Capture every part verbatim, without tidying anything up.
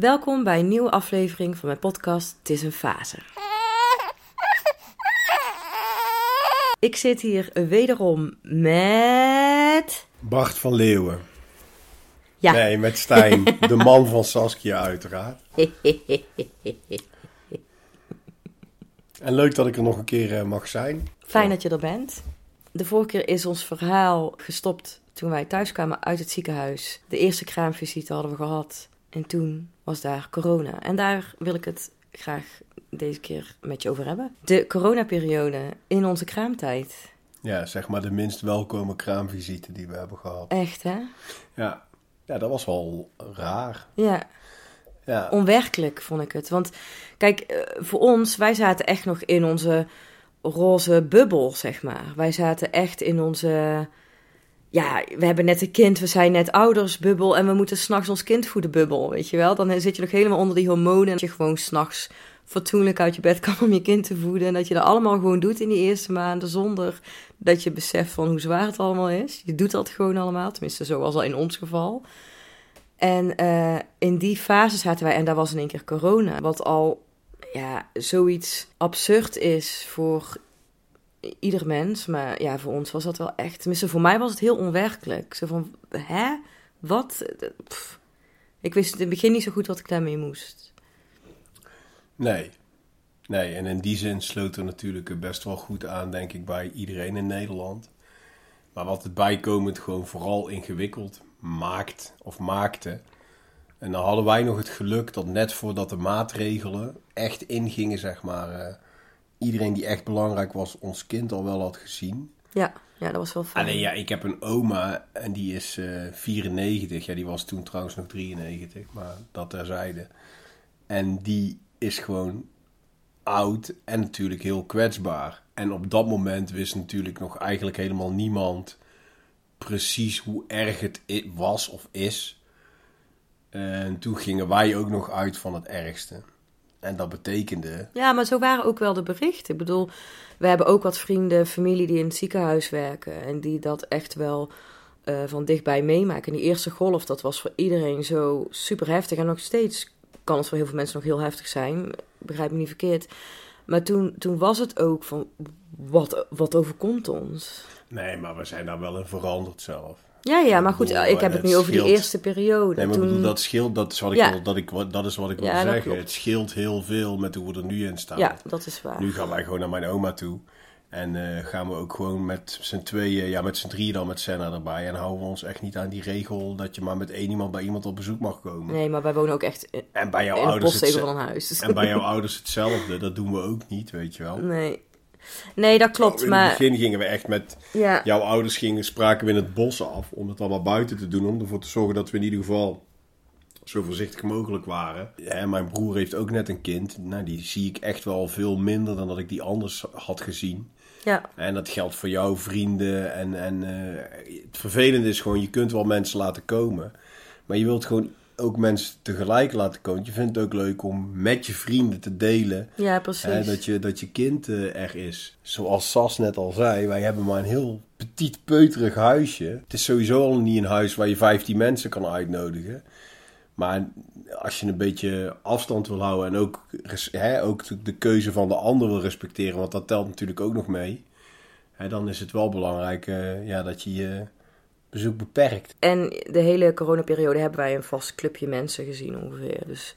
Welkom bij een nieuwe aflevering van mijn podcast Het is een fase. Ik zit hier wederom met... Bart van Leeuwen. Ja. Nee, met Stijn, de man van Saskia uiteraard. En leuk dat ik er nog een keer mag zijn. Fijn dat je er bent. De vorige keer is ons verhaal gestopt toen wij thuis kwamen uit het ziekenhuis. De eerste kraamvisite hadden we gehad. En toen was daar corona. En daar wil ik het graag deze keer met je over hebben. De coronaperiode in onze kraamtijd. Ja, zeg maar de minst welkome kraamvisite die we hebben gehad. Echt, hè? Ja, ja dat was wel raar. Ja. ja, onwerkelijk vond ik het. Want kijk, voor ons, wij zaten echt nog in onze roze bubbel, zeg maar. Wij zaten echt in onze... Ja, we hebben net een kind, we zijn net oudersbubbel en we moeten 's nachts ons kind voeden bubbel, weet je wel. Dan zit je nog helemaal onder die hormonen en dat je gewoon 's nachts fatsoenlijk uit je bed kan om je kind te voeden. En dat je dat allemaal gewoon doet in die eerste maanden zonder dat je beseft van hoe zwaar het allemaal is. Je doet dat gewoon allemaal, tenminste zo was al in ons geval. En uh, in die fase zaten wij en daar was in één keer corona. Wat al ja, zoiets absurd is voor ieder mens, maar ja, voor ons was dat wel echt... Tenminste, voor mij was het heel onwerkelijk. Zo van, hè? Wat? Pff. Ik wist in het begin niet zo goed wat ik daarmee moest. Nee. Nee, en in die zin sloot er natuurlijk best wel goed aan, denk ik, bij iedereen in Nederland. Maar wat het bijkomend gewoon vooral ingewikkeld maakt of maakte... En dan hadden wij nog het geluk dat net voordat de maatregelen echt ingingen, zeg maar... Uh, iedereen die echt belangrijk was, ons kind al wel had gezien. Ja, ja dat was wel fijn. Alleen ja, ik heb een oma en die is uh, vierennegentig. Ja, die was toen trouwens nog drieënnegentig, maar dat terzijde. En die is gewoon oud en natuurlijk heel kwetsbaar. En op dat moment wist natuurlijk nog eigenlijk helemaal niemand precies hoe erg het was of is. En toen gingen wij ook nog uit van het ergste. En dat betekende... Ja, maar zo waren ook wel de berichten. Ik bedoel, we hebben ook wat vrienden, familie die in het ziekenhuis werken. En die dat echt wel uh, van dichtbij meemaken. En die eerste golf, dat was voor iedereen zo super heftig. En nog steeds kan het voor heel veel mensen nog heel heftig zijn. Begrijp me niet verkeerd. Maar toen, toen was het ook van, wat, wat overkomt ons? Nee, maar we zijn daar wel in veranderd zelf. Ja, ja, maar goed, ik heb het nu over die eerste periode. Nee, maar ik bedoel, dat scheelt, dat is wat ik ja. wil, dat ik, dat is wat ik ja, wil zeggen. Het scheelt heel veel met hoe we er nu in staan. Ja, dat is waar. Nu gaan wij gewoon naar mijn oma toe. En uh, gaan we ook gewoon met z'n tweeën, ja, met z'n drieën dan met Senna erbij. En houden we ons echt niet aan die regel dat je maar met één iemand bij iemand op bezoek mag komen. Nee, maar wij wonen ook echt in, en bij jouw in ouders het postzegel van een huis. En bij jouw ouders hetzelfde, dat doen we ook niet, weet je wel. Nee. Nee, dat klopt, oh, maar... In het begin gingen we echt met... Ja. Jouw ouders gingen, spraken we in het bos af... om het allemaal buiten te doen... om ervoor te zorgen dat we in ieder geval... zo voorzichtig mogelijk waren. Ja, mijn broer heeft ook net een kind. Nou, die zie ik echt wel veel minder... dan dat ik die anders had gezien. Ja. En dat geldt voor jouw vrienden. En, en uh, het vervelende is gewoon... je kunt wel mensen laten komen... maar je wilt gewoon... ook mensen tegelijk laten komen. Je vindt het ook leuk om met je vrienden te delen. Ja, precies. Hè, dat, je, dat je kind uh, er is. Zoals Sas net al zei, wij hebben maar een heel petit, peuterig huisje. Het is sowieso al niet een huis waar je vijftien mensen kan uitnodigen. Maar als je een beetje afstand wil houden en ook, hè, ook de keuze van de ander wil respecteren, want dat telt natuurlijk ook nog mee, hè, dan is het wel belangrijk uh, ja, dat je je... Uh, bezoek beperkt. En de hele coronaperiode hebben wij een vast clubje mensen gezien ongeveer. Dus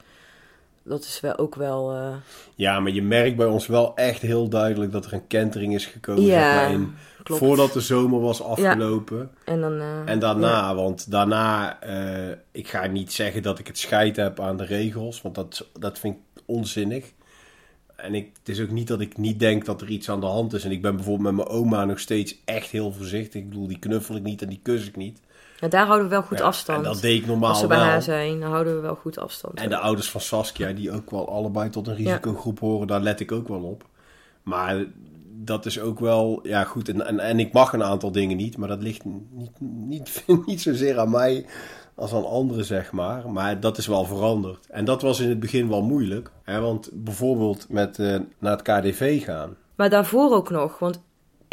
dat is wel ook wel... Uh... Ja, maar je merkt bij ons wel echt heel duidelijk dat er een kentering is gekomen. Ja, zeg maar, in, klopt. Voordat de zomer was afgelopen. Ja. En, dan, uh, en daarna, ja. Want daarna... Uh, ik ga niet zeggen dat ik het scheid heb aan de regels, want dat, dat vind ik onzinnig. En ik, het is ook niet dat ik niet denk dat er iets aan de hand is. En ik ben bijvoorbeeld met mijn oma nog steeds echt heel voorzichtig. Ik bedoel, die knuffel ik niet en die kus ik niet. Ja, daar houden we wel goed ja, afstand. En dat deed ik normaal wel. Als we bij wel. Haar zijn, dan houden we wel goed afstand. En de ouders van Saskia, die ook wel allebei tot een risicogroep ja. horen, daar let ik ook wel op. Maar dat is ook wel, ja goed, en, en, en ik mag een aantal dingen niet. Maar dat ligt niet, niet, niet zozeer aan mij als aan anderen, zeg maar. Maar dat is wel veranderd. En dat was in het begin wel moeilijk. Hè? Want bijvoorbeeld met uh, naar het K D V gaan. Maar daarvoor ook nog. Want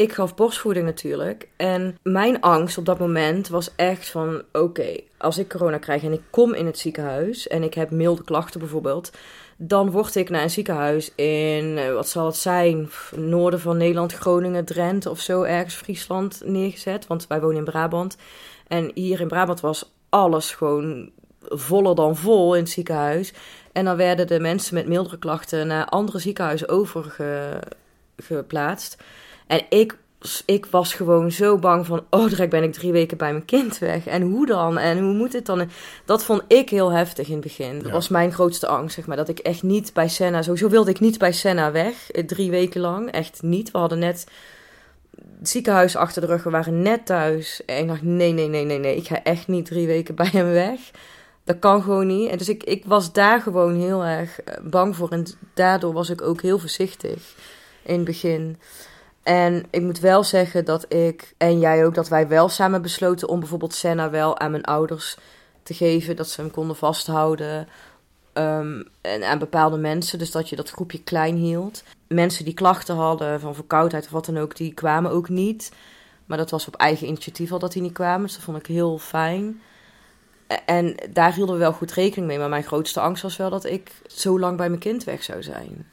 ik gaf borstvoeding natuurlijk. En mijn angst op dat moment was echt van, oké, okay, als ik corona krijg en ik kom in het ziekenhuis en ik heb milde klachten bijvoorbeeld, dan word ik naar een ziekenhuis in, wat zal het zijn, noorden van Nederland, Groningen, Drenthe of zo, ergens Friesland neergezet. Want wij wonen in Brabant. En hier in Brabant was alles gewoon voller dan vol in het ziekenhuis. En dan werden de mensen met mildere klachten naar andere ziekenhuizen overgeplaatst. En ik, ik was gewoon zo bang van, oh, direct ben ik drie weken bij mijn kind weg. En hoe dan? En hoe moet dit dan? Dat vond ik heel heftig in het begin. Dat ja. was mijn grootste angst, zeg maar. Dat ik echt niet bij Senna, sowieso wilde ik niet bij Senna weg. Drie weken lang, echt niet. We hadden net het ziekenhuis achter de rug, we waren net thuis. En ik dacht, nee, nee, nee, nee, nee. Ik ga echt niet drie weken bij hem weg. Dat kan gewoon niet. En dus ik, ik was daar gewoon heel erg bang voor. En daardoor was ik ook heel voorzichtig in het begin. En ik moet wel zeggen dat ik, en jij ook, dat wij wel samen besloten om bijvoorbeeld Senna wel aan mijn ouders te geven. Dat ze hem konden vasthouden. Um, en aan bepaalde mensen. Dus dat je dat groepje klein hield. Mensen die klachten hadden van verkoudheid of wat dan ook, die kwamen ook niet. Maar dat was op eigen initiatief al dat die niet kwamen. Dus dat vond ik heel fijn. En daar hielden we wel goed rekening mee. Maar mijn grootste angst was wel dat ik zo lang bij mijn kind weg zou zijn.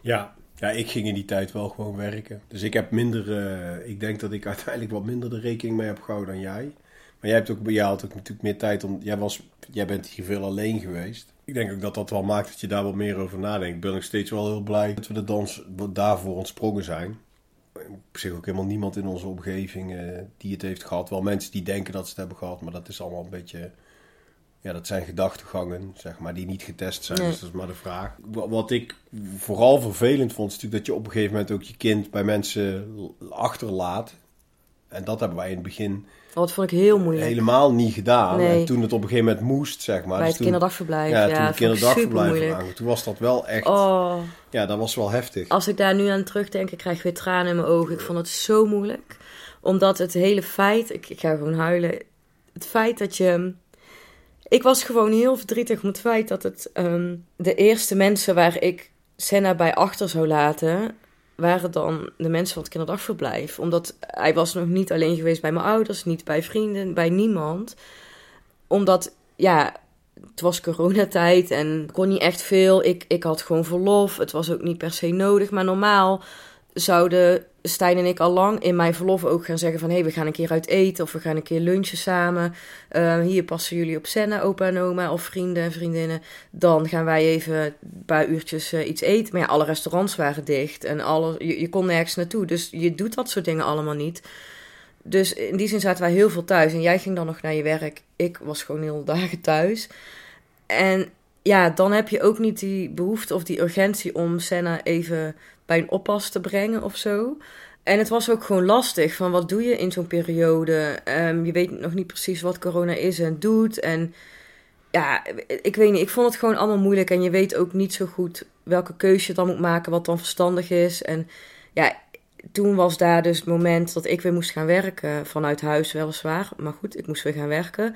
Ja, ja ik ging in die tijd wel gewoon werken. Dus ik heb minder... Uh, ik denk dat ik uiteindelijk wat minder de rekening mee heb gehouden dan jij. Maar jij, hebt ook, jij had ook natuurlijk meer tijd om... Jij, was, jij bent hier veel alleen geweest. Ik denk ook dat dat wel maakt dat je daar wat meer over nadenkt. Ik ben nog steeds wel heel blij dat we de dans daarvoor ontsprongen zijn. Op zich ook helemaal niemand in onze omgeving uh, die het heeft gehad. Wel mensen die denken dat ze het hebben gehad, maar dat is allemaal een beetje... Ja, dat zijn gedachtegangen, zeg maar, die niet getest zijn. Nee. Dus dat is maar de vraag. Wat ik vooral vervelend vond, is natuurlijk dat je op een gegeven moment ook je kind bij mensen achterlaat. En dat hebben wij in het begin... Oh, dat vond ik heel moeilijk. Helemaal niet gedaan. Nee. En toen het op een gegeven moment moest, zeg maar. Bij dus het toen, kinderdagverblijf. Ja, toen ja, het kinderdagverblijf aan. Toen was dat wel echt... Oh. Ja, dat was wel heftig. Als ik daar nu aan terugdenk, ik krijg weer tranen in mijn ogen. Ik vond het zo moeilijk. Omdat het hele feit... Ik, ik ga gewoon huilen. Het feit dat je... Ik was gewoon heel verdrietig om het feit dat het... Um, de eerste mensen waar ik Senna bij achter zou laten... waren dan de mensen van het kinderdagverblijf. Omdat hij was nog niet alleen geweest bij mijn ouders, niet bij vrienden, bij niemand. Omdat, ja, het was coronatijd en ik kon niet echt veel. Ik, ik had gewoon verlof, het was ook niet per se nodig. Maar normaal zouden Stijn en ik al lang in mijn verlof ook gaan zeggen van... hé, hey, we gaan een keer uit eten of we gaan een keer lunchen samen. Uh, hier passen jullie op Senna, opa en oma of vrienden en vriendinnen. Dan gaan wij even een paar uurtjes uh, iets eten. Maar ja, alle restaurants waren dicht en alle, je, je kon nergens naartoe. Dus je doet dat soort dingen allemaal niet. Dus in die zin zaten wij heel veel thuis. En jij ging dan nog naar je werk. Ik was gewoon heel dagen thuis. En ja, dan heb je ook niet die behoefte of die urgentie om Senna even... bij een oppas te brengen of zo. En het was ook gewoon lastig. Van wat doe je in zo'n periode? Um, je weet nog niet precies wat corona is en doet. En ja, ik weet niet. Ik vond het gewoon allemaal moeilijk. En je weet ook niet zo goed welke keuze je dan moet maken. Wat dan verstandig is. En ja, toen was daar dus het moment dat ik weer moest gaan werken. Vanuit huis weliswaar. Maar goed, ik moest weer gaan werken.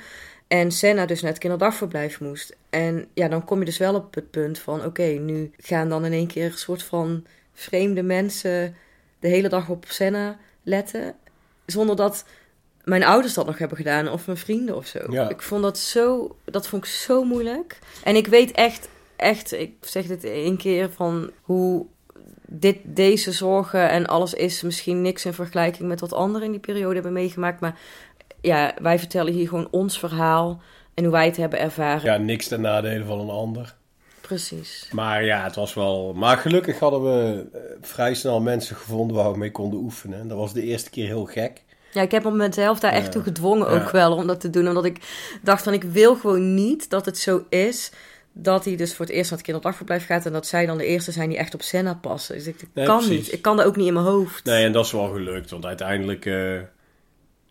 En Senna dus naar het kinderdagverblijf moest. En ja, dan kom je dus wel op het punt van... Oké, okay, nu gaan dan in één keer een soort van... vreemde mensen de hele dag op Senna letten. Zonder dat mijn ouders dat nog hebben gedaan. Of mijn vrienden of zo. Ja. Ik vond dat zo... Dat vond ik zo moeilijk. En ik weet echt... Echt, ik zeg dit één keer van... Hoe dit, deze zorgen en alles is misschien niks in vergelijking... met wat anderen in die periode hebben meegemaakt. Maar ja, wij vertellen hier gewoon ons verhaal. En hoe wij het hebben ervaren. Ja, niks ten nadele van een ander. Precies. Maar ja, het was wel... Maar gelukkig hadden we vrij snel mensen gevonden waar we mee konden oefenen. Dat was de eerste keer heel gek. Ja, ik heb op mezelf daar echt ja. toe gedwongen ook ja. wel om dat te doen. Omdat ik dacht van, ik wil gewoon niet dat het zo is... dat hij dus voor het eerst naar het kinderdagverblijf gaat... en dat zij dan de eerste zijn die echt op Senna passen. Dus ik nee, kan precies. niet. Ik kan dat ook niet in mijn hoofd. Nee, en dat is wel gelukt, want uiteindelijk... Uh...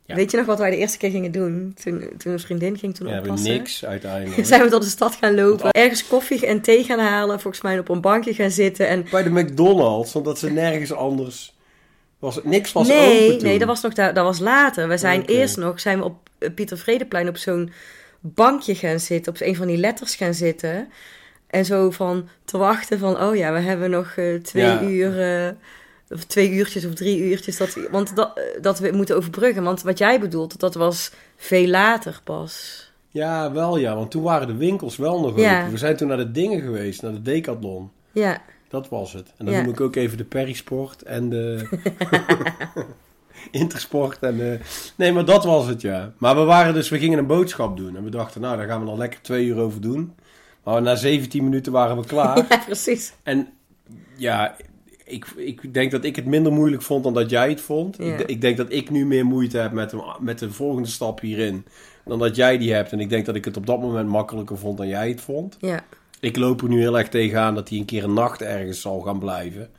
Ja. Weet je nog wat wij de eerste keer gingen doen? Toen, toen een vriendin ging toen ja, oppassen. Ja, niks uiteindelijk. Zijn we door de stad gaan lopen. Want... Ergens koffie en thee gaan halen. Volgens mij op een bankje gaan zitten. En... Bij de McDonald's. Omdat ze nergens anders... Was, niks was nee, open toen. Nee, dat was, nog, dat, dat was later. We zijn okay. eerst nog zijn we op Pieter Vredeplein op zo'n bankje gaan zitten. Op een van die letters gaan zitten. En zo van te wachten van... Oh ja, we hebben nog uh, twee ja. uur... Uh, of twee uurtjes of drie uurtjes, dat, want dat, dat we moeten overbruggen. Want wat jij bedoelt, dat was veel later pas. Ja, wel ja, want toen waren de winkels wel nog open. Ja. We zijn toen naar de dingen geweest, naar de Decathlon. Ja. Dat was het. En dan ja. noem ik ook even de Perisport en de Intersport en de... Nee, maar dat was het, ja. Maar we waren dus, we gingen een boodschap doen. En we dachten, nou, daar gaan we dan lekker twee uur over doen. Maar na zeventien minuten waren we klaar. Ja, precies. En ja, ik, ik denk dat ik het minder moeilijk vond dan dat jij het vond. Ja. Ik, ik denk dat ik nu meer moeite heb met de, met de volgende stap hierin dan dat jij die hebt. En ik denk dat ik het op dat moment makkelijker vond dan jij het vond. Ja. Ik loop er nu heel erg tegenaan dat hij een keer een nacht ergens zal gaan blijven.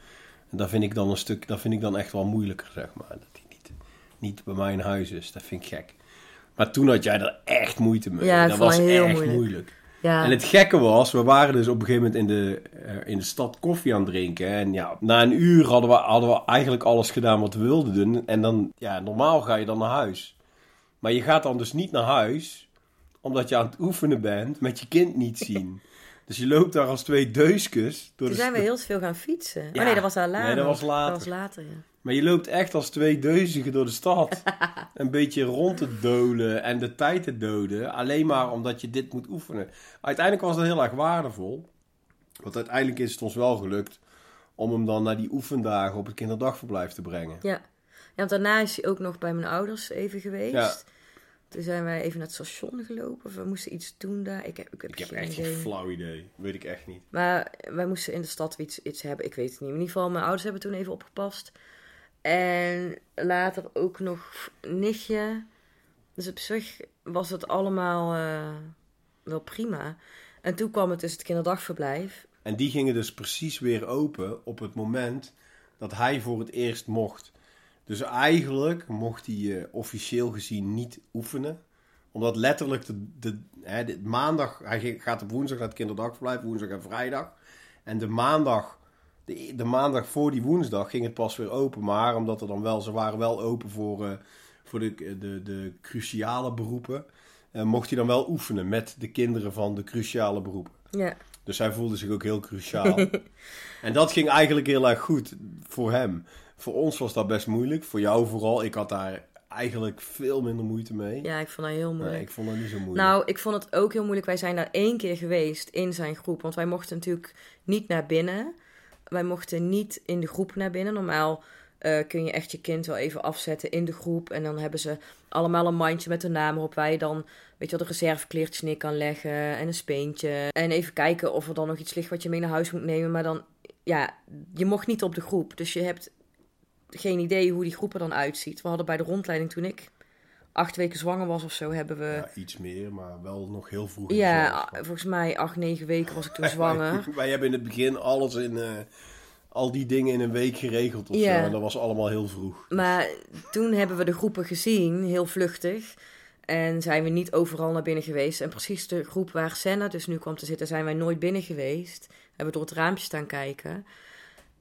En dat vind ik dan een stuk, dat vind ik dan echt wel moeilijker, zeg maar. Dat hij niet, niet bij mij in huis is. Dat vind ik gek. Maar toen had jij er echt moeite mee. Ja, dat was echt moeilijk. moeilijk. Ja. En het gekke was, we waren dus op een gegeven moment in de, uh, in de stad koffie aan het drinken. En ja, na een uur hadden we, hadden we eigenlijk alles gedaan wat we wilden doen. En dan, ja, normaal ga je dan naar huis. Maar je gaat dan dus niet naar huis, omdat je aan het oefenen bent met je kind niet zien. Dus je loopt daar als twee deuskes. Door Toen de zijn we heel veel gaan fietsen. Ja. Oh nee, dat was al later. Nee, dat was later. Dat was later ja. Maar je loopt echt als twee deuzigen door de stad. Een beetje rond te dolen en de tijd te doden. Alleen maar omdat je dit moet oefenen. Uiteindelijk was dat heel erg waardevol. Want uiteindelijk is het ons wel gelukt om hem dan naar die oefendagen op het kinderdagverblijf te brengen. Ja, ja want daarna is hij ook nog bij mijn ouders even geweest. Ja. Toen zijn wij even naar het station gelopen. Of we moesten iets doen daar. Ik heb, ik heb, ik heb geen echt idee. Geen flauw idee. Weet ik echt niet. Maar wij moesten in de stad iets, iets hebben. Ik weet het niet. In ieder geval, mijn ouders hebben toen even opgepast. En later ook nog nichtje. Dus op zich was het allemaal uh, wel prima. En toen kwam het dus het kinderdagverblijf. En die gingen dus precies weer open op het moment dat hij voor het eerst mocht. Dus eigenlijk mocht hij uh, officieel gezien niet oefenen. Omdat letterlijk de, de, hè, de maandag... Hij gaat op woensdag naar het kinderdagverblijf, woensdag en vrijdag. En de maandag... De, de maandag voor die woensdag ging het pas weer open. Maar omdat er dan wel, ze waren wel open voor, uh, voor de, de, de cruciale beroepen. Uh, mocht hij dan wel oefenen met de kinderen van de cruciale beroepen. Ja. Dus hij voelde zich ook heel cruciaal. En dat ging eigenlijk heel erg goed voor hem. Voor ons was dat best moeilijk. Voor jou vooral. Ik had daar eigenlijk veel minder moeite mee. Ja, ik vond dat heel moeilijk. Nee, ik vond dat niet zo moeilijk. Nou, ik vond het ook heel moeilijk. Wij zijn daar één keer geweest in zijn groep. Want wij mochten natuurlijk niet naar binnen... Wij mochten niet in de groep naar binnen. Normaal uh, kun je echt je kind wel even afzetten in de groep. En dan hebben ze allemaal een mandje met de naam op. Waar je dan, weet je wel, de reservekleertjes neer kan leggen. En een speentje. En even kijken of er dan nog iets ligt wat je mee naar huis moet nemen. Maar dan, ja, je mocht niet op de groep. Dus je hebt geen idee hoe die groep er dan uitziet. We hadden bij de rondleiding toen ik acht weken zwanger was of zo, hebben we... Ja, iets meer, maar wel nog heel vroeg. Ja, zelfs. Volgens mij acht, negen weken was ik toen zwanger. Wij hebben in het begin alles in... Uh, al die dingen in een week geregeld of ja. zo. En dat was allemaal heel vroeg. Maar toen hebben we de groepen gezien, heel vluchtig. En zijn we niet overal naar binnen geweest. En precies de groep waar Senna dus nu kwam te zitten, zijn wij nooit binnen geweest. We hebben door het raampje staan kijken.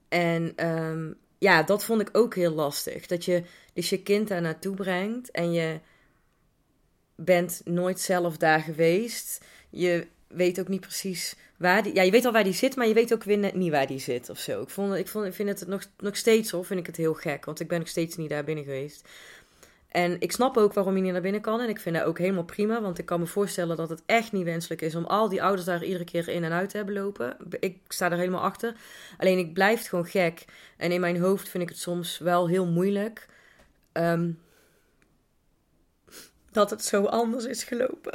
En... Um, Ja, dat vond ik ook heel lastig. Dat je dus je kind daar naartoe brengt en je bent nooit zelf daar geweest. Je weet ook niet precies waar die... Ja, je weet al waar die zit, maar je weet ook weer net niet waar die zit of zo. Ik, vond, ik, vond, ik vind het nog, nog steeds, hoor, vind ik het heel gek. Want ik ben nog steeds niet daar binnen geweest. En ik snap ook waarom je niet naar binnen kan. En ik vind dat ook helemaal prima. Want ik kan me voorstellen dat het echt niet wenselijk is om al die ouders daar iedere keer in en uit te hebben lopen. Ik sta er helemaal achter. Alleen ik blijf gewoon gek. En in mijn hoofd vind ik het soms wel heel moeilijk. Um, dat het zo anders is gelopen.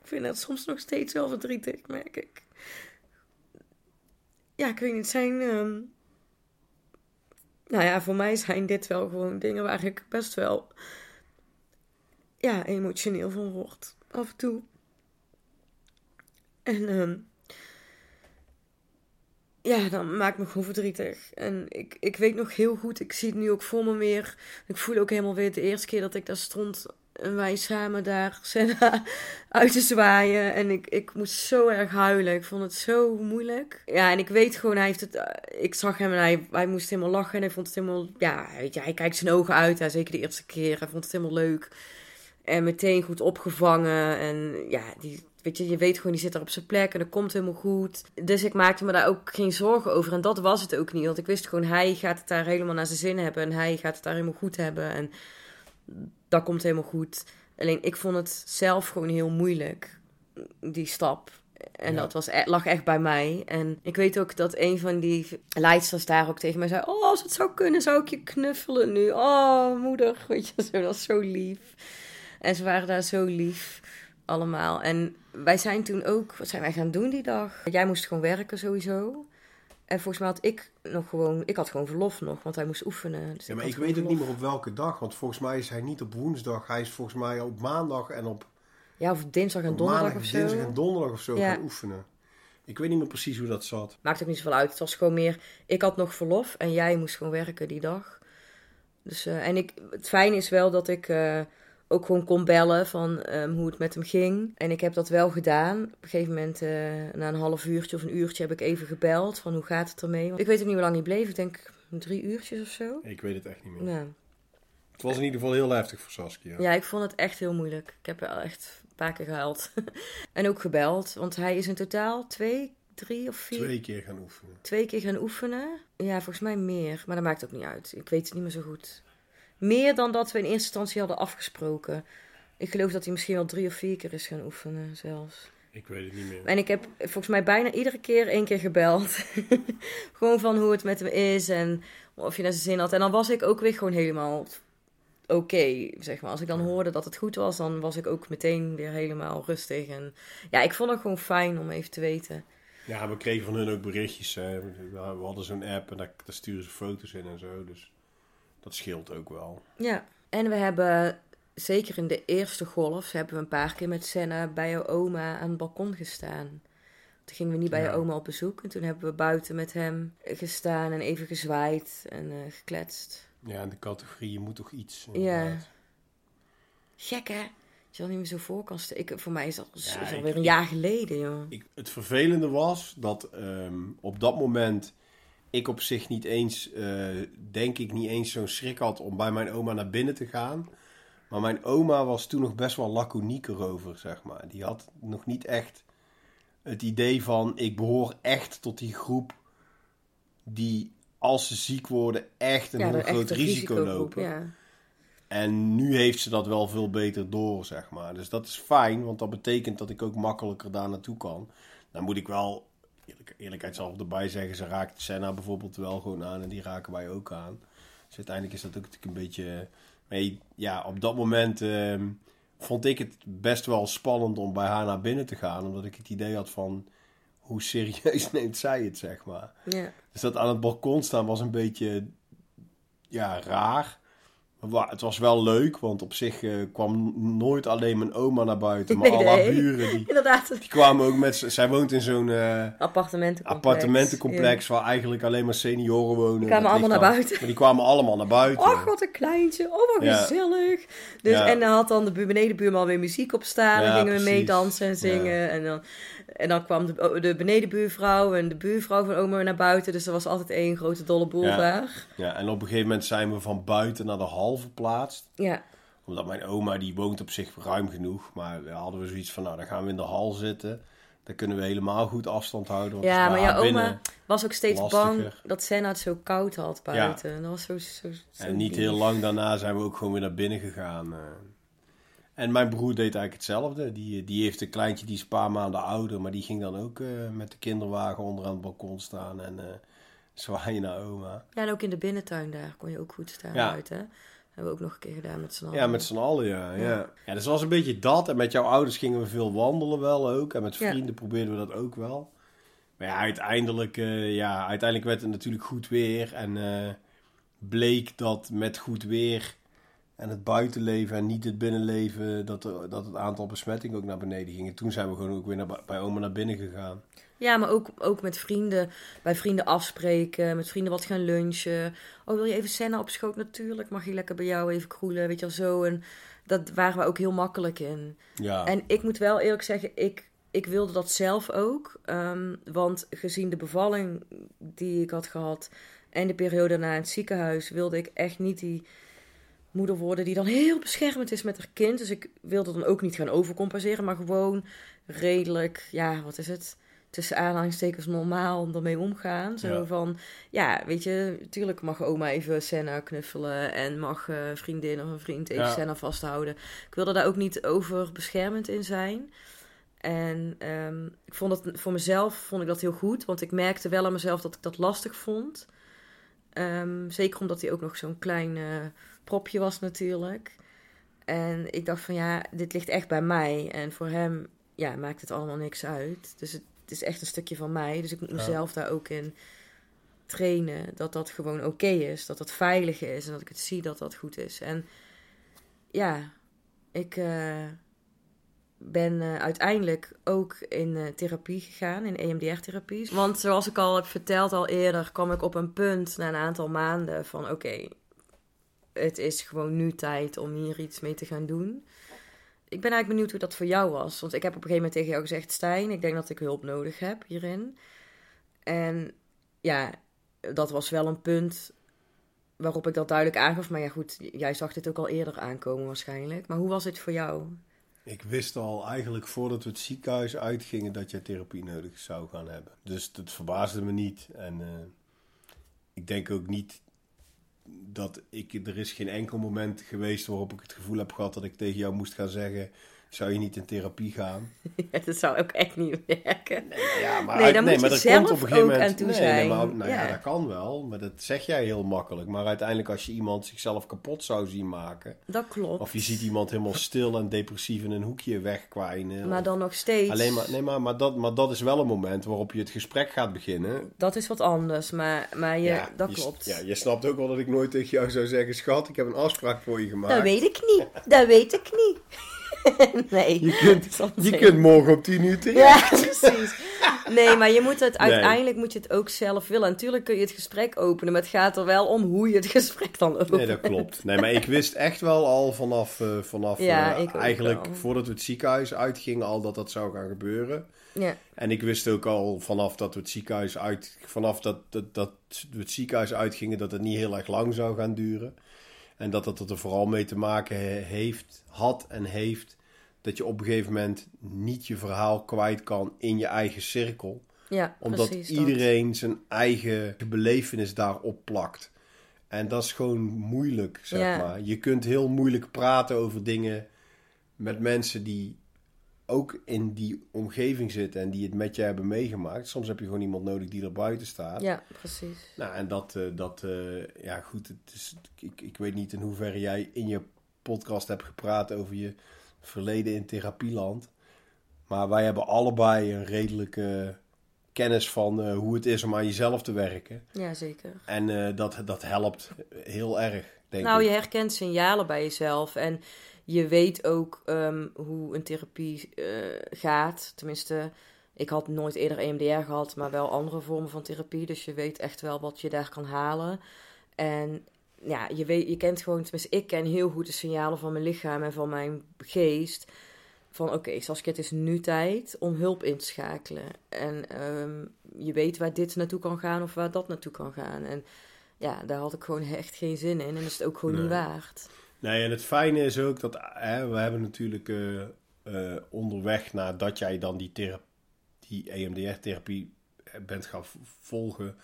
Ik vind dat soms nog steeds wel verdrietig, merk ik. Ja, ik weet niet, zijn... Um... Nou ja, voor mij zijn dit wel gewoon dingen waar ik best wel ja, emotioneel van word. Af en toe. En um, ja, dat maakt me gewoon verdrietig. En ik, ik weet nog heel goed, ik zie het nu ook voor me weer. Ik voel ook helemaal weer de eerste keer dat ik daar stond. En wij samen daar Senna uit te zwaaien. En ik, ik moest zo erg huilen. Ik vond het zo moeilijk. Ja, en ik weet gewoon, hij heeft het... Uh, ik zag hem en hij, hij moest helemaal lachen. En hij vond het helemaal... Ja, weet je, hij kijkt zijn ogen uit. Ja, zeker de eerste keer. Hij vond het helemaal leuk. En meteen goed opgevangen. En ja, die Weet je, je weet gewoon, die zit er op zijn plek en dat komt helemaal goed. Dus ik maakte me daar ook geen zorgen over. En dat was het ook niet. Want ik wist gewoon, hij gaat het daar helemaal naar zijn zin hebben. En hij gaat het daar helemaal goed hebben. En dat komt helemaal goed. Alleen ik vond het zelf gewoon heel moeilijk, die stap. En ja. dat was, lag echt bij mij. En ik weet ook dat een van die leidsters daar ook tegen mij zei... Oh, als het zou kunnen, zou ik je knuffelen nu. Oh, moeder. Weet je, dat was zo lief. En ze waren daar zo lief allemaal. En wij zijn toen ook... Wat zijn wij gaan doen die dag? Jij moest gewoon werken sowieso. En volgens mij had ik nog gewoon... Ik had gewoon verlof nog, want hij moest oefenen. Dus ja, maar ik, ik weet verlof. Het niet meer op welke dag. Want volgens mij is hij niet op woensdag. Hij is volgens mij op maandag en op... Ja, of dinsdag en donderdag maandag, of zo. dinsdag en donderdag of zo ja. gaan oefenen. Ik weet niet meer precies hoe dat zat. Maakt ook niet zoveel uit. Het was gewoon meer... Ik had nog verlof en jij moest gewoon werken die dag. Dus, uh, en ik, het fijne is wel dat ik uh, ook gewoon kon bellen van um, hoe het met hem ging. En ik heb dat wel gedaan. Op een gegeven moment, uh, na een half uurtje of een uurtje, heb ik even gebeld van hoe gaat het ermee. Want ik weet ook niet hoe lang hij bleef. Ik denk drie uurtjes of zo. Ik weet het echt niet meer. Ja. Het was in ieder geval heel heftig voor Saskia. Ja, ik vond het echt heel moeilijk. Ik heb wel echt... Een paar keer gehuild. En ook gebeld. Want hij is in totaal twee, drie of vier... Twee keer gaan oefenen. Twee keer gaan oefenen. Ja, volgens mij meer. Maar dat maakt ook niet uit. Ik weet het niet meer zo goed. Meer dan dat we in eerste instantie hadden afgesproken. Ik geloof dat hij misschien wel drie of vier keer is gaan oefenen zelfs. Ik weet het niet meer. En ik heb volgens mij bijna iedere keer één keer gebeld. Gewoon van hoe het met hem is en of je naar zijn zin had. En dan was ik ook weer gewoon helemaal... Oké, okay, zeg maar. Als ik dan hoorde dat het goed was, dan was ik ook meteen weer helemaal rustig. En ja, ik vond het gewoon fijn om even te weten. Ja, we kregen van hun ook berichtjes. Hè. We hadden zo'n app en daar, daar sturen ze foto's in en zo. Dus dat scheelt ook wel. Ja, en we hebben zeker in de eerste golf, hebben we een paar keer met Senna bij jouw oma aan het balkon gestaan. Toen gingen we niet bij ja. je oma op bezoek. En toen hebben we buiten met hem gestaan en even gezwaaid en uh, gekletst. Ja, in de categorie, je moet toch iets. Inderdaad. Ja. Gek, hè? Dat je dat niet meer zo voor kan steken. Voor mij is dat ja, is alweer een jaar geleden, joh. Ik, het vervelende was dat um, op dat moment ik op zich niet eens, uh, denk ik, niet eens zo'n schrik had om bij mijn oma naar binnen te gaan. Maar mijn oma was toen nog best wel laconiek erover, zeg maar. Die had nog niet echt het idee van, ik behoor echt tot die groep die... als ze ziek worden, echt een ja, heel groot een risico lopen. Ja. En nu heeft ze dat wel veel beter door, zeg maar. Dus dat is fijn, want dat betekent dat ik ook makkelijker daar naartoe kan. Dan moet ik wel, eerlijk, eerlijkheidshalve erbij zeggen... ze raakt Senna bijvoorbeeld wel gewoon aan en die raken wij ook aan. Dus uiteindelijk is dat ook natuurlijk een beetje... Nee, ja, op dat moment eh, vond ik het best wel spannend om bij haar naar binnen te gaan... omdat ik het idee had van... hoe serieus neemt zij het, zeg maar. Ja. Dus dat aan het balkon staan was een beetje ja, raar. Maar het was wel leuk, want op zich uh, kwam nooit alleen mijn oma naar buiten. Maar nee, al haar nee. buren, die, die kwamen ook met... Zij woont in zo'n uh, appartementencomplex, appartementencomplex ja. waar eigenlijk alleen maar senioren wonen. Die kwamen allemaal naar dan, buiten. Maar die kwamen allemaal naar buiten. Oh, wat een kleintje. Oh, wat ja. gezellig. Dus, ja. En dan had dan de benedenbuurman weer muziek op staan. Ja, dan gingen precies. we mee dansen en zingen. Ja. En dan... En dan kwam de, de benedenbuurvrouw en de buurvrouw van oma naar buiten. Dus er was altijd één grote dolle boel ja. daar. Ja, en op een gegeven moment zijn we van buiten naar de hal verplaatst. Ja. Omdat mijn oma, die woont op zich ruim genoeg. Maar we hadden we zoiets van, nou, dan gaan we in de hal zitten. Dan kunnen we helemaal goed afstand houden. Want ja, maar jouw oma was ook steeds lastiger. Bang dat Senna het zo koud had buiten. Ja. Dat was zo, zo, zo en niet lief. Heel lang daarna zijn we ook gewoon weer naar binnen gegaan. En mijn broer deed eigenlijk hetzelfde. Die, die heeft een kleintje, die is een paar maanden ouder. Maar die ging dan ook uh, met de kinderwagen onderaan het balkon staan. En uh, zwaaien naar oma. Ja, en ook in de binnentuin daar kon je ook goed staan ja. uit, hè? Dat hebben we ook nog een keer gedaan met z'n allen. Ja, met z'n allen, ja. Ja. ja. ja dus was een beetje dat. En met jouw ouders gingen we veel wandelen wel ook. En met vrienden ja. probeerden we dat ook wel. Maar ja, uiteindelijk, uh, ja, uiteindelijk werd het natuurlijk goed weer. En uh, bleek dat met goed weer... En het buitenleven en niet het binnenleven, dat, er, dat het aantal besmettingen ook naar beneden ging. En toen zijn we gewoon ook weer naar, bij oma naar binnen gegaan. Ja, maar ook, ook met vrienden. Bij vrienden afspreken, met vrienden wat gaan lunchen. Oh, wil je even Senna op schoot? Natuurlijk, mag je lekker bij jou even kroelen, weet je wel zo. En dat waren we ook heel makkelijk in. Ja. En ik moet wel eerlijk zeggen, ik, ik wilde dat zelf ook. Um, want gezien de bevalling die ik had gehad en de periode na in het ziekenhuis, wilde ik echt niet die... moeder worden die dan heel beschermend is met haar kind. Dus ik wilde dan ook niet gaan overcompenseren, maar gewoon redelijk, ja, wat is het? Tussen aanhalingstekens normaal ermee omgaan. Zo ja. van, ja, weet je, natuurlijk mag oma even Senna knuffelen en mag uh, vriendin of een vriend even ja. Senna vasthouden. Ik wilde daar ook niet over beschermend in zijn. En um, ik vond dat voor mezelf vond ik dat heel goed, want ik merkte wel aan mezelf dat ik dat lastig vond. Um, zeker omdat hij ook nog zo'n klein uh, propje was natuurlijk. En ik dacht van ja, dit ligt echt bij mij. En voor hem ja, maakt het allemaal niks uit. Dus het, het is echt een stukje van mij. Dus ik moet mezelf ja. daar ook in trainen. Dat dat gewoon oké okay is. Dat dat veilig is. En dat ik het zie dat dat goed is. En ja, ik uh, ben uh, uiteindelijk ook in uh, therapie gegaan. In E M D R-therapie. Want zoals ik al heb verteld al eerder, kwam ik op een punt na een aantal maanden van oké, okay, het is gewoon nu tijd om hier iets mee te gaan doen. Ik ben eigenlijk benieuwd hoe dat voor jou was. Want ik heb op een gegeven moment tegen jou gezegd, Stijn, ik denk dat ik hulp nodig heb hierin. En ja, dat was wel een punt waarop ik dat duidelijk aangaf. Maar ja goed, jij zag dit ook al eerder aankomen waarschijnlijk. Maar hoe was het voor jou? Ik wist al eigenlijk voordat we het ziekenhuis uitgingen dat je therapie nodig zou gaan hebben. Dus dat verbaasde me niet. En uh, ik denk ook niet... dat ik, er is geen enkel moment geweest waarop ik het gevoel heb gehad dat ik tegen jou moest gaan zeggen, zou je niet in therapie gaan? Ja, dat zou ook echt niet werken. Nee, ja, maar, nee, uit, nee, maar er komt op een gegeven moment... aan toe nee, zijn. Nee, maar, nou ja. ja, dat kan wel, maar dat zeg jij heel makkelijk. Maar uiteindelijk als je iemand zichzelf kapot zou zien maken... Dat klopt. Of je ziet iemand helemaal stil en depressief in een hoekje wegkwijnen. Maar of, dan nog steeds... Alleen maar, nee, maar, maar, dat, maar dat is wel een moment waarop je het gesprek gaat beginnen. Dat is wat anders, maar, maar je, ja, dat je, klopt. Ja, je snapt ook wel dat ik nooit tegen jou zou zeggen, schat, ik heb een afspraak voor je gemaakt. Dat weet ik niet, dat weet ik niet. Nee, je kunt, je kunt morgen om tien uur terecht. Ja, precies. Nee, maar je moet het uiteindelijk nee. moet je het ook zelf willen. En natuurlijk kun je het gesprek openen, maar het gaat er wel om hoe je het gesprek dan opent. Nee, dat klopt. Nee, maar ik wist echt wel al vanaf, uh, vanaf ja, uh, eigenlijk wel. Voordat we het ziekenhuis uitgingen al dat dat zou gaan gebeuren. Ja. En ik wist ook al vanaf dat we het ziekenhuis uit, vanaf dat, dat, dat we het ziekenhuis uitgingen dat het niet heel erg lang zou gaan duren. En dat dat er vooral mee te maken heeft, had en heeft, dat je op een gegeven moment niet je verhaal kwijt kan in je eigen cirkel. Ja, omdat precies, iedereen dat. Zijn eigen belevenis daarop plakt. En dat is gewoon moeilijk, zeg ja. maar. Je kunt heel moeilijk praten over dingen met mensen die ook in die omgeving zitten en die het met je hebben meegemaakt. Soms heb je gewoon iemand nodig die er buiten staat. Ja, precies. Nou, en dat, uh, dat uh, ja goed, het is, ik, ik weet niet in hoeverre jij in je podcast hebt gepraat over je verleden in therapieland. Maar wij hebben allebei een redelijke kennis van uh, hoe het is om aan jezelf te werken. Ja, zeker. En uh, dat, dat helpt heel erg, denk nou, ik. Je herkent signalen bij jezelf en je weet ook um, hoe een therapie uh, gaat. Tenminste, ik had nooit eerder E M D R gehad, maar wel andere vormen van therapie. Dus je weet echt wel wat je daar kan halen. En ja, je, weet, je kent gewoon, tenminste ik ken heel goed de signalen van mijn lichaam en van mijn geest. Van oké, okay, Saskia, het is nu tijd om hulp in te schakelen. En um, je weet waar dit naartoe kan gaan of waar dat naartoe kan gaan. En ja, daar had ik gewoon echt geen zin in en dat is het ook gewoon nee. niet waard. Nee, en het fijne is ook dat hè, we hebben natuurlijk uh, uh, onderweg nadat jij dan die, thera- die E M D R-therapie bent gaan v- volgen,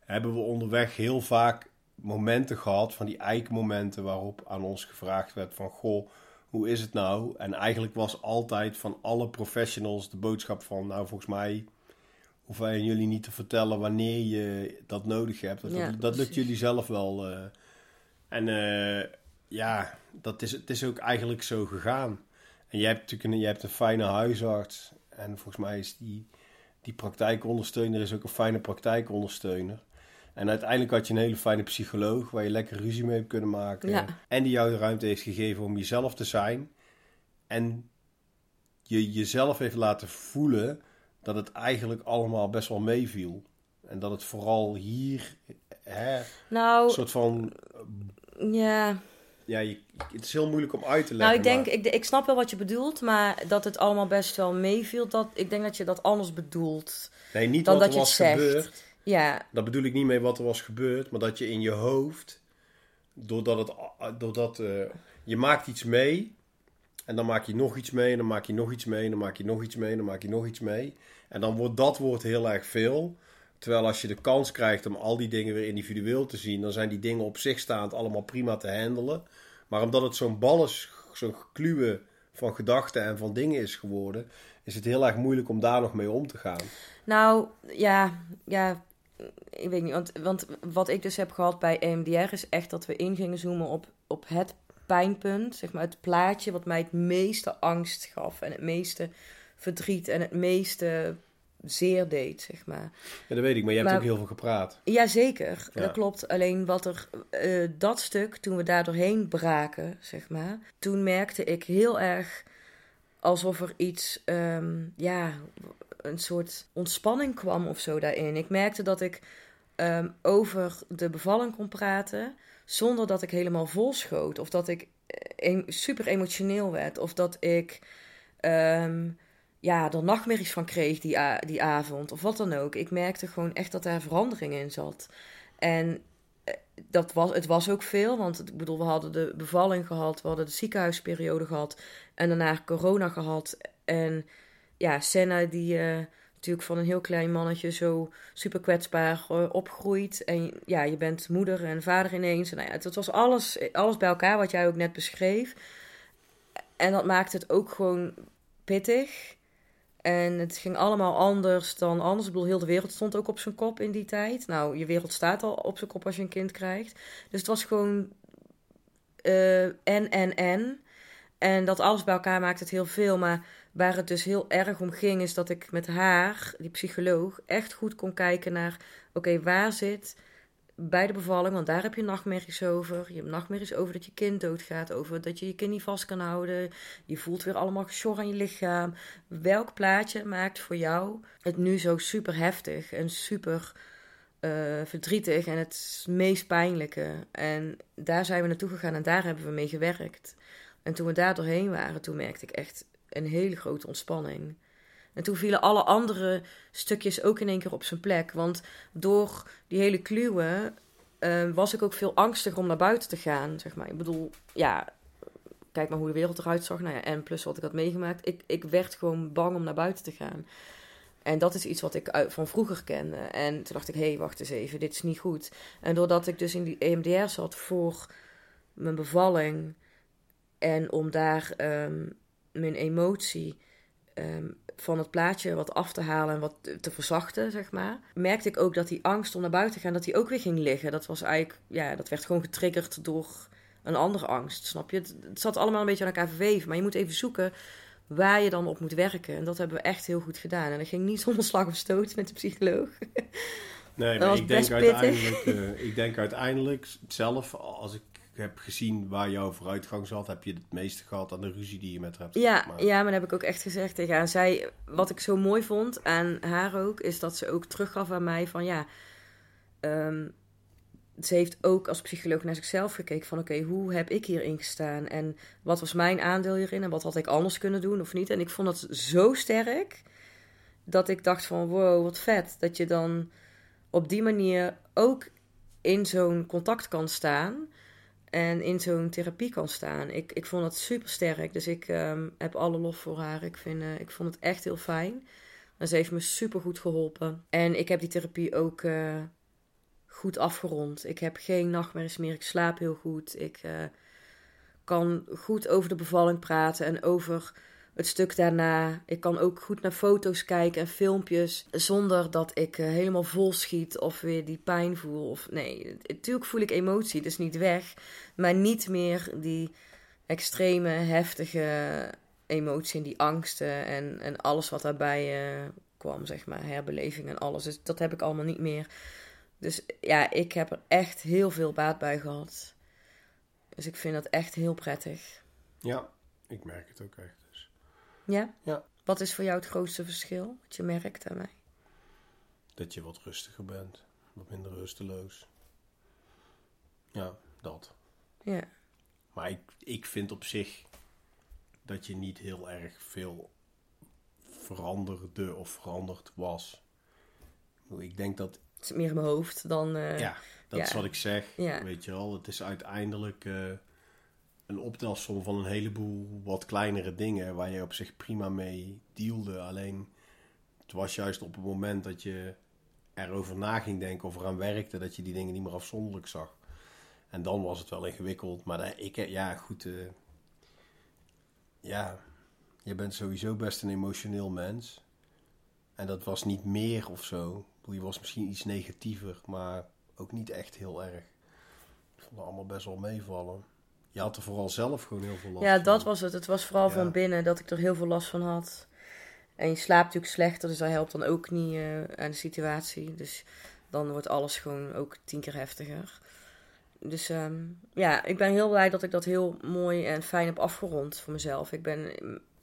hebben we onderweg heel vaak momenten gehad van die eikmomenten waarop aan ons gevraagd werd van goh, hoe is het nou? En eigenlijk was altijd van alle professionals de boodschap van nou volgens mij hoeven wij jullie niet te vertellen wanneer je dat nodig hebt. Dat, ja, dat, dat lukt jullie zelf wel. Uh, en... Uh, Ja, dat is, het is ook eigenlijk zo gegaan. En jij hebt natuurlijk een, jij hebt een fijne huisarts. En volgens mij is die, die praktijkondersteuner is ook een fijne praktijkondersteuner. En uiteindelijk had je een hele fijne psycholoog waar je lekker ruzie mee hebt kunnen maken. Ja. En die jou de ruimte heeft gegeven om jezelf te zijn. En je jezelf heeft laten voelen dat het eigenlijk allemaal best wel meeviel. En dat het vooral hier hè, nou, een soort van... Ja... Ja, je, het is heel moeilijk om uit te leggen. Nou, ik denk, maar... ik, ik snap wel wat je bedoelt, maar dat het allemaal best wel meeviel. Dat, ik denk dat je dat anders bedoelt. Nee, niet dan wat dat er was gebeurd. Ja. Dat bedoel ik niet mee wat er was gebeurd, maar dat je in je hoofd doordat het, doordat uh, je maakt iets mee en dan maak je nog iets mee en dan maak je nog iets mee en dan maak je nog iets mee en dan maak je nog iets mee. En dan wordt dat woord heel erg veel. Terwijl als je de kans krijgt om al die dingen weer individueel te zien, dan zijn die dingen op zich staand allemaal prima te handelen. Maar omdat het zo'n bal is, zo'n kluwen van gedachten en van dingen is geworden, is het heel erg moeilijk om daar nog mee om te gaan. Nou, ja, ja ik weet niet. Want, want wat ik dus heb gehad bij E M D R is echt dat we in gingen zoomen op, op het pijnpunt. Zeg maar het plaatje wat mij het meeste angst gaf en het meeste verdriet en het meeste zeer deed, zeg maar. Ja, dat weet ik, maar je hebt maar, ook heel veel gepraat. Ja, zeker. Ja. Dat klopt. Alleen wat er... Uh, dat stuk, toen we daar doorheen braken, zeg maar, toen merkte ik heel erg alsof er iets, um, ja, een soort ontspanning kwam of zo daarin. Ik merkte dat ik um, over de bevalling kon praten zonder dat ik helemaal vol schoot. Of dat ik em- super emotioneel werd. Of dat ik... Um, ja, er nachtmerries van kreeg die, a- die avond of wat dan ook. Ik merkte gewoon echt dat daar verandering in zat. En dat was, het was ook veel, want ik bedoel, we hadden de bevalling gehad, we hadden de ziekenhuisperiode gehad en daarna corona gehad. En ja, Senna die uh, natuurlijk van een heel klein mannetje zo super kwetsbaar uh, opgroeit. En ja, je bent moeder en vader ineens. En, nou ja, het was alles, alles bij elkaar wat jij ook net beschreef. En dat maakte het ook gewoon pittig. En het ging allemaal anders dan anders. Ik bedoel, heel de wereld stond ook op zijn kop in die tijd. Nou, je wereld staat al op zijn kop als je een kind krijgt. Dus het was gewoon uh, en, en, en. En dat alles bij elkaar maakt het heel veel. Maar waar het dus heel erg om ging, is dat ik met haar, die psycholoog, echt goed kon kijken naar, oké, okay, waar zit bij de bevalling, want daar heb je nachtmerries over. Je hebt nachtmerries over dat je kind doodgaat, over dat je je kind niet vast kan houden. Je voelt weer allemaal gesjor aan je lichaam. Welk plaatje maakt voor jou het nu zo super heftig en super uh, verdrietig en het meest pijnlijke? En daar zijn we naartoe gegaan en daar hebben we mee gewerkt. En toen we daar doorheen waren, toen merkte ik echt een hele grote ontspanning. En toen vielen alle andere stukjes ook in één keer op zijn plek. Want door die hele kluwen uh, was ik ook veel angstiger om naar buiten te gaan, zeg maar. Ik bedoel, ja, kijk maar hoe de wereld eruit zag. Nou ja, en plus wat ik had meegemaakt. Ik, ik werd gewoon bang om naar buiten te gaan. En dat is iets wat ik uit, van vroeger kende. En toen dacht ik, hé, hey, wacht eens even, dit is niet goed. En doordat ik dus in die E M D R zat voor mijn bevalling en om daar um, mijn emotie Um, van het plaatje wat af te halen en wat te verzachten, zeg maar, merkte ik ook dat die angst om naar buiten te gaan, dat die ook weer ging liggen. Dat was eigenlijk, ja, dat werd gewoon getriggerd door een andere angst, snap je? Het, het zat allemaal een beetje aan elkaar verweven, maar je moet even zoeken waar je dan op moet werken. En dat hebben we echt heel goed gedaan. En dat ging niet zonder slag of stoot met de psycholoog. Nee, maar ik denk uiteindelijk, uh, ik denk uiteindelijk zelf, als ik heb gezien waar jouw vooruitgang zat, heb je het meeste gehad aan de ruzie die je met haar hebt. Ja, maar. ja, maar dat heb ik ook echt gezegd tegen haar. Zij, wat ik zo mooi vond aan haar ook, is dat ze ook teruggaf aan mij van ja, um, ze heeft ook als psycholoog naar zichzelf gekeken van oké, okay, hoe heb ik hierin gestaan en wat was mijn aandeel hierin en wat had ik anders kunnen doen of niet. En ik vond dat zo sterk dat ik dacht van wow, wat vet dat je dan op die manier ook in zo'n contact kan staan en in zo'n therapie kan staan. Ik, ik vond dat super sterk. Dus ik um, heb alle lof voor haar. Ik, vind, uh, ik vond het echt heel fijn. En ze heeft me super goed geholpen. En ik heb die therapie ook uh, goed afgerond. Ik heb geen nachtmerries meer. Ik slaap heel goed. Ik uh, kan goed over de bevalling praten. En over het stuk daarna. Ik kan ook goed naar foto's kijken en filmpjes. Zonder dat ik uh, helemaal vol schiet of weer die pijn voel. Of, nee, natuurlijk voel ik emotie, dus niet weg. Maar niet meer die extreme, heftige emotie en die angsten. En, en alles wat daarbij uh, kwam, zeg maar. Herbeleving en alles. Dus dat heb ik allemaal niet meer. Dus ja, ik heb er echt heel veel baat bij gehad. Dus ik vind dat echt heel prettig. Ja, ik merk het ook echt. Ja? Ja. Wat is voor jou het grootste verschil wat je merkt aan mij? Dat je wat rustiger bent. Wat minder rusteloos. Ja, dat. Ja. Maar ik, ik vind op zich dat je niet heel erg veel veranderde of veranderd was. Ik denk dat het zit meer in mijn hoofd dan... Uh, ja, dat ja. is wat ik zeg, ja. weet je wel. Het is uiteindelijk uh, een optelsom van een heleboel wat kleinere dingen waar je op zich prima mee dealde. Alleen, het was juist op het moment dat je erover na ging denken of eraan werkte, dat je die dingen niet meer afzonderlijk zag. En dan was het wel ingewikkeld. Maar daar, ik, ja, goed... Uh, ja, je bent sowieso best een emotioneel mens. En dat was niet meer of zo. Je was misschien iets negatiever, maar ook niet echt heel erg. Ik vond het allemaal best wel meevallen. Je had er vooral zelf gewoon heel veel last van. Ja, dat was het. Het was vooral ja. van binnen dat ik er heel veel last van had. En je slaapt natuurlijk slechter, dus dat helpt dan ook niet uh, aan de situatie. Dus dan wordt alles gewoon ook tien keer heftiger. Dus um, ja, ik ben heel blij dat ik dat heel mooi en fijn heb afgerond voor mezelf. Ik ben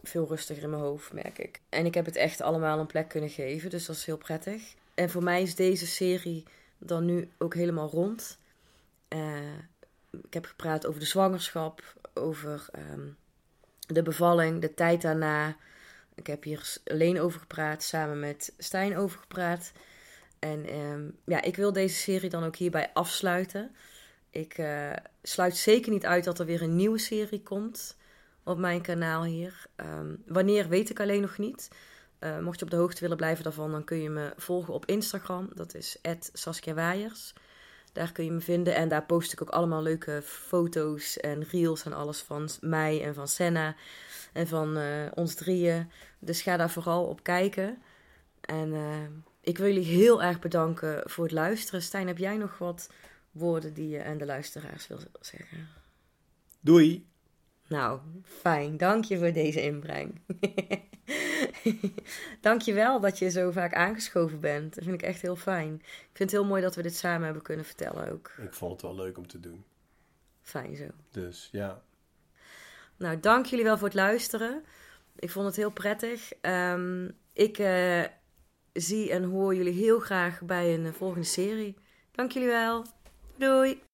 veel rustiger in mijn hoofd, merk ik. En ik heb het echt allemaal een plek kunnen geven, dus dat is heel prettig. En voor mij is deze serie dan nu ook helemaal rond. Uh, ik heb gepraat over de zwangerschap, over um, de bevalling, de tijd daarna. Ik heb hier alleen over gepraat, samen met Stijn over gepraat. En um, ja, ik wil deze serie dan ook hierbij afsluiten. Ik uh, sluit zeker niet uit dat er weer een nieuwe serie komt op mijn kanaal hier. Um, wanneer weet ik alleen nog niet. Uh, mocht je op de hoogte willen blijven daarvan, dan kun je me volgen op Instagram. Dat is at Saskia. Daar kun je me vinden. En daar post ik ook allemaal leuke foto's en reels en alles van mij en van Senna. En van uh, ons drieën. Dus ga daar vooral op kijken. En uh, ik wil jullie heel erg bedanken voor het luisteren. Stijn, heb jij nog wat woorden die je aan de luisteraars wil zeggen? Doei! Nou, fijn. Dank je voor deze inbreng. Dank je wel dat je zo vaak aangeschoven bent. Dat vind ik echt heel fijn. Ik vind het heel mooi dat we dit samen hebben kunnen vertellen ook. Ik vond het wel leuk om te doen. Fijn zo. Dus, ja. Nou, dank jullie wel voor het luisteren. Ik vond het heel prettig. Um, ik uh, zie en hoor jullie heel graag bij een volgende serie. Dank jullie wel. Doei!